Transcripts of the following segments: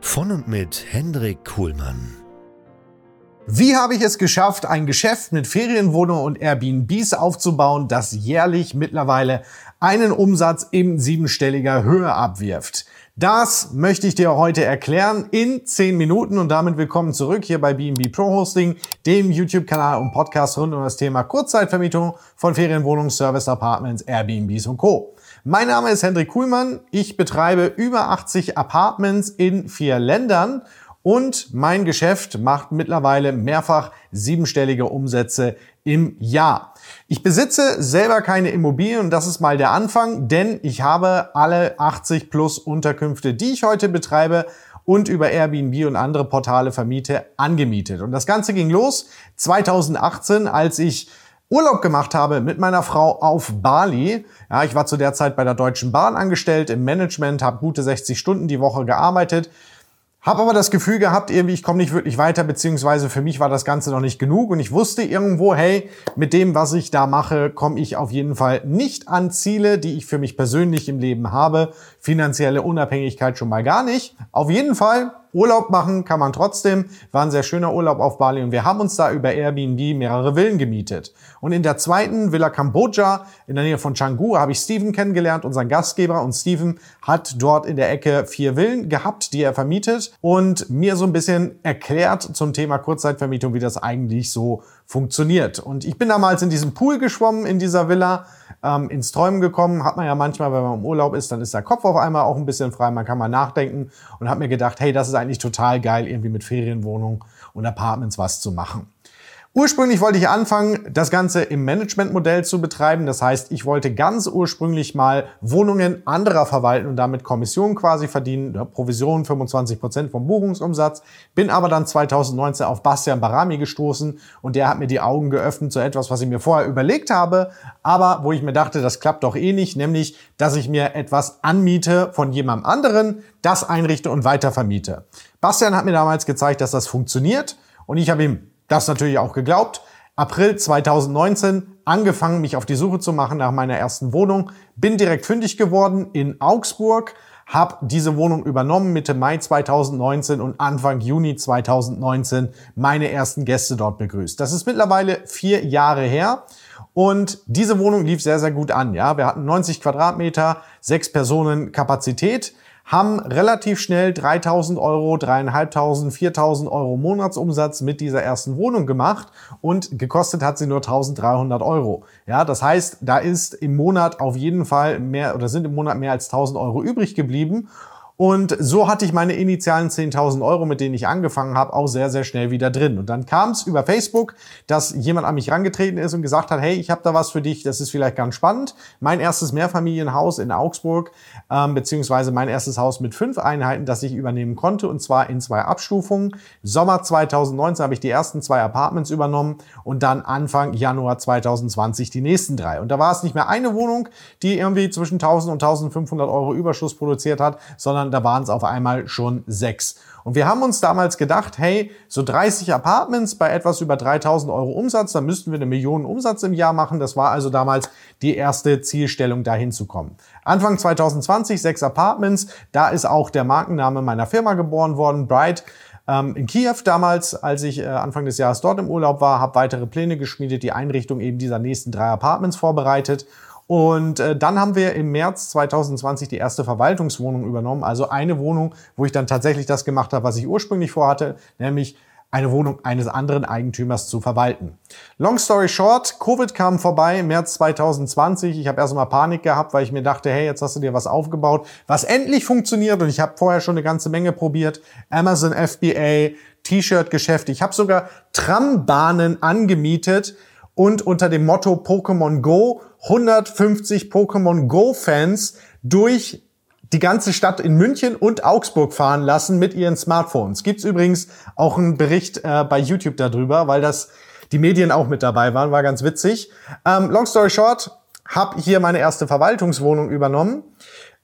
Von und mit Hendrik Kuhlmann. Wie habe ich es geschafft, ein Geschäft mit Ferienwohnungen und Airbnbs aufzubauen, das jährlich mittlerweile einen Umsatz in siebenstelliger Höhe abwirft? Das möchte ich dir heute erklären in 10 Minuten und damit willkommen zurück hier bei BNB Pro Hosting, dem YouTube-Kanal und Podcast rund um das Thema Kurzzeitvermietung von Ferienwohnungen, Serviced Apartments, Airbnbs und Co. Mein Name ist Hendrik Kuhlmann, ich betreibe über 80 Apartments in 4 Ländern und mein Geschäft macht mittlerweile mehrfach siebenstellige Umsätze im Jahr. Ich besitze selber keine Immobilien und das ist mal der Anfang, denn ich habe alle 80 plus Unterkünfte, die ich heute betreibe und über Airbnb und andere Portale vermiete, angemietet. Und das Ganze ging los 2018, als ich Urlaub gemacht habe mit meiner Frau auf Bali. Ja, ich war zu der Zeit bei der Deutschen Bahn angestellt, im Management, habe gute 60 Stunden die Woche gearbeitet. Habe aber das Gefühl gehabt, irgendwie ich komme nicht wirklich weiter, beziehungsweise für mich war das Ganze noch nicht genug und ich wusste irgendwo, hey, mit dem, was ich da mache, komme ich auf jeden Fall nicht an Ziele, die ich für mich persönlich im Leben habe. Finanzielle Unabhängigkeit schon mal gar nicht. Auf jeden Fall, Urlaub machen kann man trotzdem. War ein sehr schöner Urlaub auf Bali und wir haben uns da über Airbnb mehrere Villen gemietet. Und in der zweiten Villa Kambodscha in der Nähe von Canggu habe ich Steven kennengelernt, unseren Gastgeber. Und Steven hat dort in der Ecke 4 Villen gehabt, die er vermietet und mir so ein bisschen erklärt zum Thema Kurzzeitvermietung, wie das eigentlich so funktioniert. Und ich bin damals in diesem Pool geschwommen, in dieser Villa, ins Träumen gekommen. Hat man ja manchmal, wenn man im Urlaub ist, dann ist der Kopf auf einmal auch ein bisschen frei, man kann mal nachdenken und habe mir gedacht, hey, das ist eigentlich total geil, irgendwie mit Ferienwohnungen und Apartments was zu machen. Ursprünglich wollte ich anfangen, das Ganze im Managementmodell zu betreiben. Das heißt, ich wollte ganz ursprünglich mal Wohnungen anderer verwalten und damit Kommission quasi verdienen, Provision 25% vom Buchungsumsatz. Bin aber dann 2019 auf Bastian Barami gestoßen und der hat mir die Augen geöffnet zu etwas, was ich mir vorher überlegt habe, aber wo ich mir dachte, das klappt doch eh nicht, nämlich, dass ich mir etwas anmiete von jemandem anderen, das einrichte und weitervermiete. Bastian hat mir damals gezeigt, dass das funktioniert und ich habe ihm das natürlich auch geglaubt. April 2019 angefangen, mich auf die Suche zu machen nach meiner ersten Wohnung. Bin direkt fündig geworden in Augsburg, habe diese Wohnung übernommen Mitte Mai 2019 und Anfang Juni 2019 meine ersten Gäste dort begrüßt. Das ist mittlerweile 4 Jahre her. Und diese Wohnung lief sehr, sehr gut an. Ja, wir hatten 90 Quadratmeter, 6 Personen Kapazität, haben relativ schnell 3.000 Euro, 3.500, 4.000 Euro Monatsumsatz mit dieser ersten Wohnung gemacht und gekostet hat sie nur 1.300 Euro. Ja, das heißt, da ist im Monat auf jeden Fall mehr oder sind im Monat mehr als 1.000 Euro übrig geblieben. Und so hatte ich meine initialen 10.000 Euro, mit denen ich angefangen habe, auch sehr, sehr schnell wieder drin. Und dann kam es über Facebook, dass jemand an mich herangetreten ist und gesagt hat, hey, ich habe da was für dich, das ist vielleicht ganz spannend. Mein erstes Mehrfamilienhaus in Augsburg, beziehungsweise mein erstes Haus mit 5 Einheiten, das ich übernehmen konnte, und zwar in 2 Abstufungen. Sommer 2019 habe ich die ersten 2 Apartments übernommen und dann Anfang Januar 2020 die nächsten 3. Und da war es nicht mehr eine Wohnung, die irgendwie zwischen 1.000 und 1.500 Euro Überschuss produziert hat, sondern da waren es auf einmal schon 6. Und wir haben uns damals gedacht, hey, so 30 Apartments bei etwas über 3.000 Euro Umsatz, dann müssten wir 1 Million Umsatz im Jahr machen. Das war also damals die erste Zielstellung, dahin zu kommen. Anfang 2020, 6 Apartments, da ist auch der Markenname meiner Firma geboren worden, Bright. In Kiew damals, als ich Anfang des Jahres dort im Urlaub war, habe weitere Pläne geschmiedet, die Einrichtung eben dieser nächsten 3 Apartments vorbereitet. Und dann haben wir im März 2020 die erste Verwaltungswohnung übernommen, also eine Wohnung, wo ich dann tatsächlich das gemacht habe, was ich ursprünglich vorhatte, nämlich eine Wohnung eines anderen Eigentümers zu verwalten. Long story short, Covid kam vorbei im März 2020. Ich habe erstmal Panik gehabt, weil ich mir dachte, hey, jetzt hast du dir was aufgebaut, was endlich funktioniert. Und ich habe vorher schon eine ganze Menge probiert. Amazon FBA, T-Shirt-Geschäfte. Ich habe sogar Trambahnen angemietet und unter dem Motto Pokémon Go 150 Pokémon Go-Fans durch die ganze Stadt in München und Augsburg fahren lassen mit ihren Smartphones. Gibt's übrigens auch einen Bericht bei YouTube darüber, weil das die Medien auch mit dabei waren, war ganz witzig. Long story short, habe hier meine erste Verwaltungswohnung übernommen.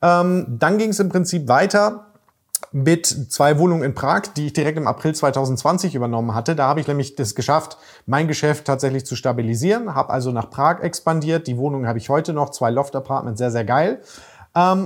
Dann ging's im Prinzip weiter mit 2 Wohnungen in Prag, die ich direkt im April 2020 übernommen hatte. Da habe ich nämlich das geschafft, mein Geschäft tatsächlich zu stabilisieren, habe also nach Prag expandiert. Die Wohnung habe ich heute noch, 2 Loft-Apartments, sehr, sehr geil.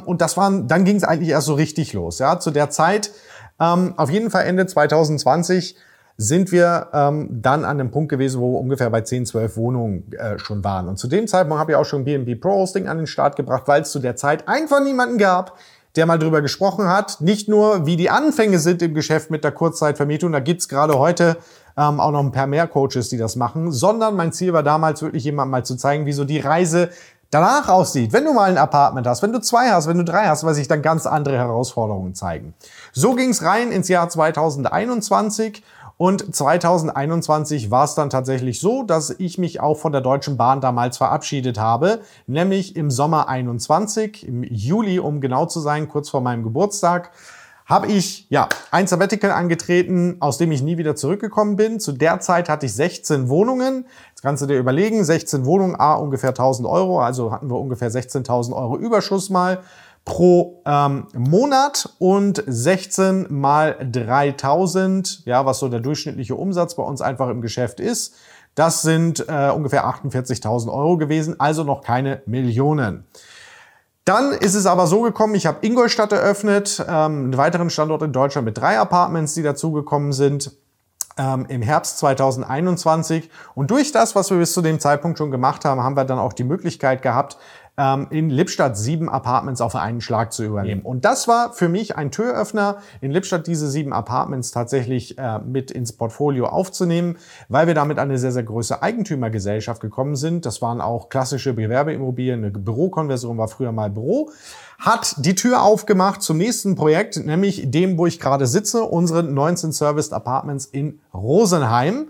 Und dann ging es eigentlich erst so richtig los. Ja, zu der Zeit, auf jeden Fall Ende 2020, sind wir dann an dem Punkt gewesen, wo wir ungefähr bei 10, 12 Wohnungen schon waren. Und zu dem Zeitpunkt habe ich auch schon BNB Pro Hosting an den Start gebracht, weil es zu der Zeit einfach niemanden gab, der mal drüber gesprochen hat. Nicht nur, wie die Anfänge sind im Geschäft mit der Kurzzeitvermietung, da gibt's gerade heute auch noch ein paar mehr Coaches, die das machen, sondern mein Ziel war damals wirklich, jemandem mal zu zeigen, wie so die Reise danach aussieht, wenn du mal ein Apartment hast, wenn du 2 hast, wenn du 3 hast, weil sich dann ganz andere Herausforderungen zeigen. So ging's rein ins Jahr 2021 und 2021 war es dann tatsächlich so, dass ich mich auch von der Deutschen Bahn damals verabschiedet habe, nämlich im Sommer 21, im Juli, um genau zu sein, kurz vor meinem Geburtstag, habe ich ein Sabbatical angetreten, aus dem ich nie wieder zurückgekommen bin. Zu der Zeit hatte ich 16 Wohnungen. Jetzt kannst du dir überlegen, 16 Wohnungen, ungefähr 1.000 €. Also hatten wir ungefähr 16.000 € Überschuss mal pro Monat und 16 mal 3.000, was so der durchschnittliche Umsatz bei uns einfach im Geschäft ist. Das sind ungefähr 48.000 € gewesen, also noch keine Millionen. Dann ist es aber so gekommen, ich habe Ingolstadt eröffnet, einen weiteren Standort in Deutschland mit 3 Apartments, die dazugekommen sind im Herbst 2021. Und durch das, was wir bis zu dem Zeitpunkt schon gemacht haben, haben wir dann auch die Möglichkeit gehabt, in Lippstadt 7 Apartments auf einen Schlag zu übernehmen. Und das war für mich ein Türöffner, in Lippstadt diese 7 Apartments tatsächlich mit ins Portfolio aufzunehmen, weil wir damit eine sehr, sehr große Eigentümergesellschaft gekommen sind. Das waren auch klassische Gewerbeimmobilien, eine Bürokonversion war früher mal Büro. Hat die Tür aufgemacht zum nächsten Projekt, nämlich dem, wo ich gerade sitze, unseren 19 Serviced Apartments in Rosenheim.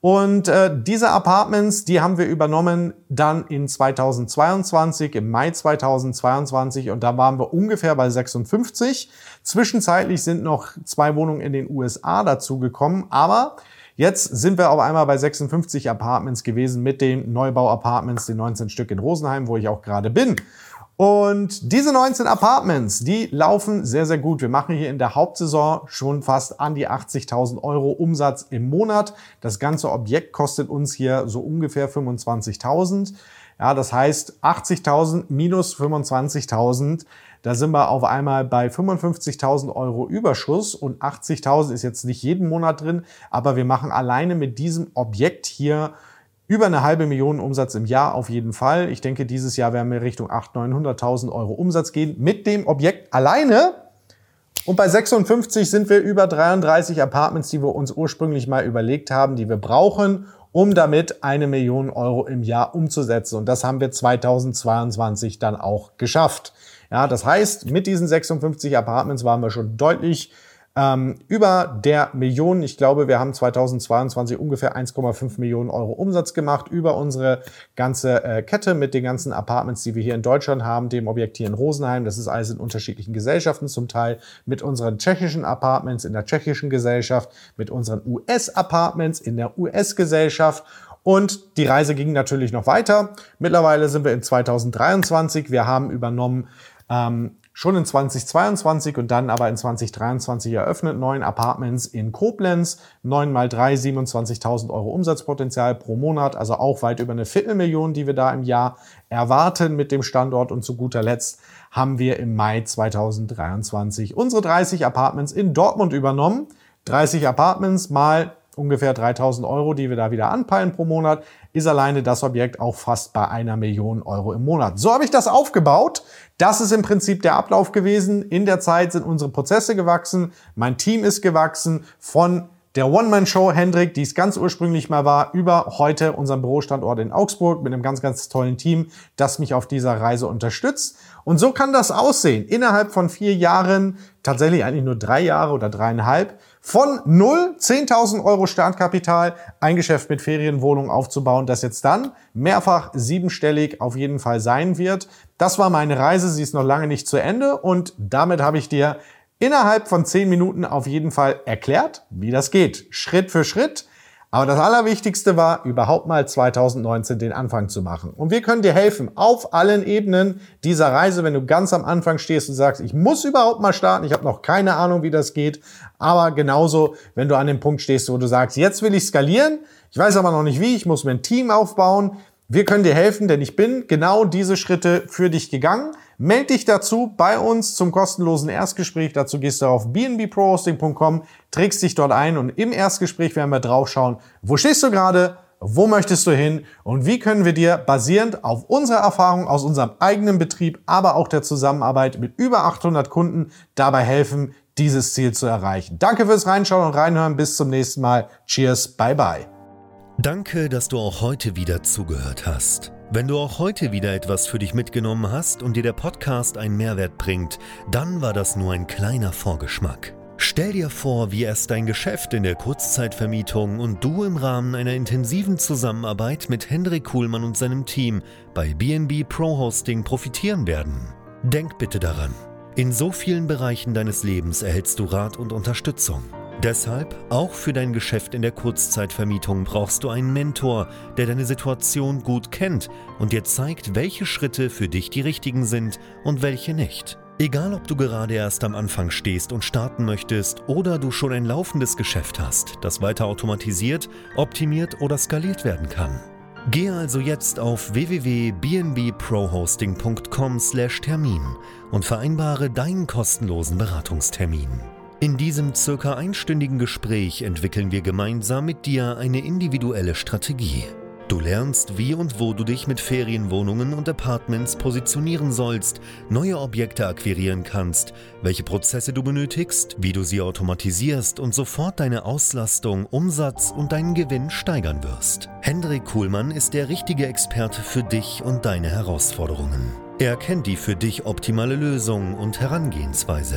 Und diese Apartments, die haben wir übernommen dann in 2022, im Mai 2022 und da waren wir ungefähr bei 56. Zwischenzeitlich sind noch 2 Wohnungen in den USA dazugekommen, aber jetzt sind wir auf einmal bei 56 Apartments gewesen mit den Neubau-Apartments, den 19 Stück in Rosenheim, wo ich auch gerade bin. Und diese 19 Apartments, die laufen sehr, sehr gut. Wir machen hier in der Hauptsaison schon fast an die 80.000 € Umsatz im Monat. Das ganze Objekt kostet uns hier so ungefähr 25.000. Ja, das heißt 80.000 minus 25.000. Da sind wir auf einmal bei 55.000 € Überschuss und 80.000 ist jetzt nicht jeden Monat drin. Aber wir machen alleine mit diesem Objekt hier über eine halbe Million Umsatz im Jahr auf jeden Fall. Ich denke, dieses Jahr werden wir Richtung 800.000, 900.000 € Umsatz gehen mit dem Objekt alleine. Und bei 56 sind wir über 33 Apartments, die wir uns ursprünglich mal überlegt haben, die wir brauchen, um damit 1 Million € im Jahr umzusetzen. Und das haben wir 2022 dann auch geschafft. Ja, das heißt, mit diesen 56 Apartments waren wir schon deutlich über der Million. Ich glaube, wir haben 2022 ungefähr 1,5 Millionen € Umsatz gemacht über unsere ganze Kette mit den ganzen Apartments, die wir hier in Deutschland haben, dem Objekt hier in Rosenheim. Das ist alles in unterschiedlichen Gesellschaften, zum Teil mit unseren tschechischen Apartments in der tschechischen Gesellschaft, mit unseren US-Apartments in der US-Gesellschaft. Und die Reise ging natürlich noch weiter. Mittlerweile sind wir in 2023. Wir haben übernommen schon in 2022 und dann aber in 2023 eröffnet, 9 Apartments in Koblenz, 9 mal 3, 27.000 € Umsatzpotenzial pro Monat, also auch weit über eine 250.000, die wir da im Jahr erwarten mit dem Standort. Und zu guter Letzt haben wir im Mai 2023 unsere 30 Apartments in Dortmund übernommen. 30 Apartments mal ungefähr 3.000 €, die wir da wieder anpeilen pro Monat, ist alleine das Objekt auch fast bei 1 Million € im Monat. So habe ich das aufgebaut. Das ist im Prinzip der Ablauf gewesen. In der Zeit sind unsere Prozesse gewachsen. Mein Team ist gewachsen von der One-Man-Show Hendrik, die es ganz ursprünglich mal war, über heute unseren Bürostandort in Augsburg mit einem ganz, ganz tollen Team, das mich auf dieser Reise unterstützt. Und so kann das aussehen. Innerhalb von 4 Jahren, tatsächlich eigentlich nur 3 Jahre oder 3,5, von 0, 10.000 Euro Startkapital, ein Geschäft mit Ferienwohnungen aufzubauen, das jetzt dann mehrfach 7-stellig auf jeden Fall sein wird. Das war meine Reise, sie ist noch lange nicht zu Ende und damit habe ich dir innerhalb von 10 Minuten auf jeden Fall erklärt, wie das geht, Schritt für Schritt. Aber das Allerwichtigste war, überhaupt mal 2019 den Anfang zu machen. Und wir können dir helfen, auf allen Ebenen dieser Reise, wenn du ganz am Anfang stehst und sagst, ich muss überhaupt mal starten, ich habe noch keine Ahnung, wie das geht. Aber genauso, wenn du an dem Punkt stehst, wo du sagst, jetzt will ich skalieren, ich weiß aber noch nicht wie, ich muss mir ein Team aufbauen. Wir können dir helfen, denn ich bin genau diese Schritte für dich gegangen. Meld dich dazu bei uns zum kostenlosen Erstgespräch. Dazu gehst du auf bnbprohosting.com, trägst dich dort ein und im Erstgespräch werden wir drauf schauen, wo stehst du gerade, wo möchtest du hin und wie können wir dir basierend auf unserer Erfahrung aus unserem eigenen Betrieb, aber auch der Zusammenarbeit mit über 800 Kunden dabei helfen, dieses Ziel zu erreichen. Danke fürs Reinschauen und Reinhören. Bis zum nächsten Mal. Cheers. Bye bye. Danke, dass du auch heute wieder zugehört hast. Wenn du auch heute wieder etwas für dich mitgenommen hast und dir der Podcast einen Mehrwert bringt, dann war das nur ein kleiner Vorgeschmack. Stell dir vor, wie erst dein Geschäft in der Kurzzeitvermietung und du im Rahmen einer intensiven Zusammenarbeit mit Hendrik Kuhlmann und seinem Team bei BNB Pro Hosting profitieren werden. Denk bitte daran, in so vielen Bereichen deines Lebens erhältst du Rat und Unterstützung. Deshalb, auch für dein Geschäft in der Kurzzeitvermietung brauchst du einen Mentor, der deine Situation gut kennt und dir zeigt, welche Schritte für dich die richtigen sind und welche nicht. Egal, ob du gerade erst am Anfang stehst und starten möchtest oder du schon ein laufendes Geschäft hast, das weiter automatisiert, optimiert oder skaliert werden kann. Geh also jetzt auf www.bnbprohosting.com/termin und vereinbare deinen kostenlosen Beratungstermin. In diesem circa einstündigen Gespräch entwickeln wir gemeinsam mit dir eine individuelle Strategie. Du lernst, wie und wo du dich mit Ferienwohnungen und Apartments positionieren sollst, neue Objekte akquirieren kannst, welche Prozesse du benötigst, wie du sie automatisierst und sofort deine Auslastung, Umsatz und deinen Gewinn steigern wirst. Hendrik Kuhlmann ist der richtige Experte für dich und deine Herausforderungen. Er kennt die für dich optimale Lösung und Herangehensweise.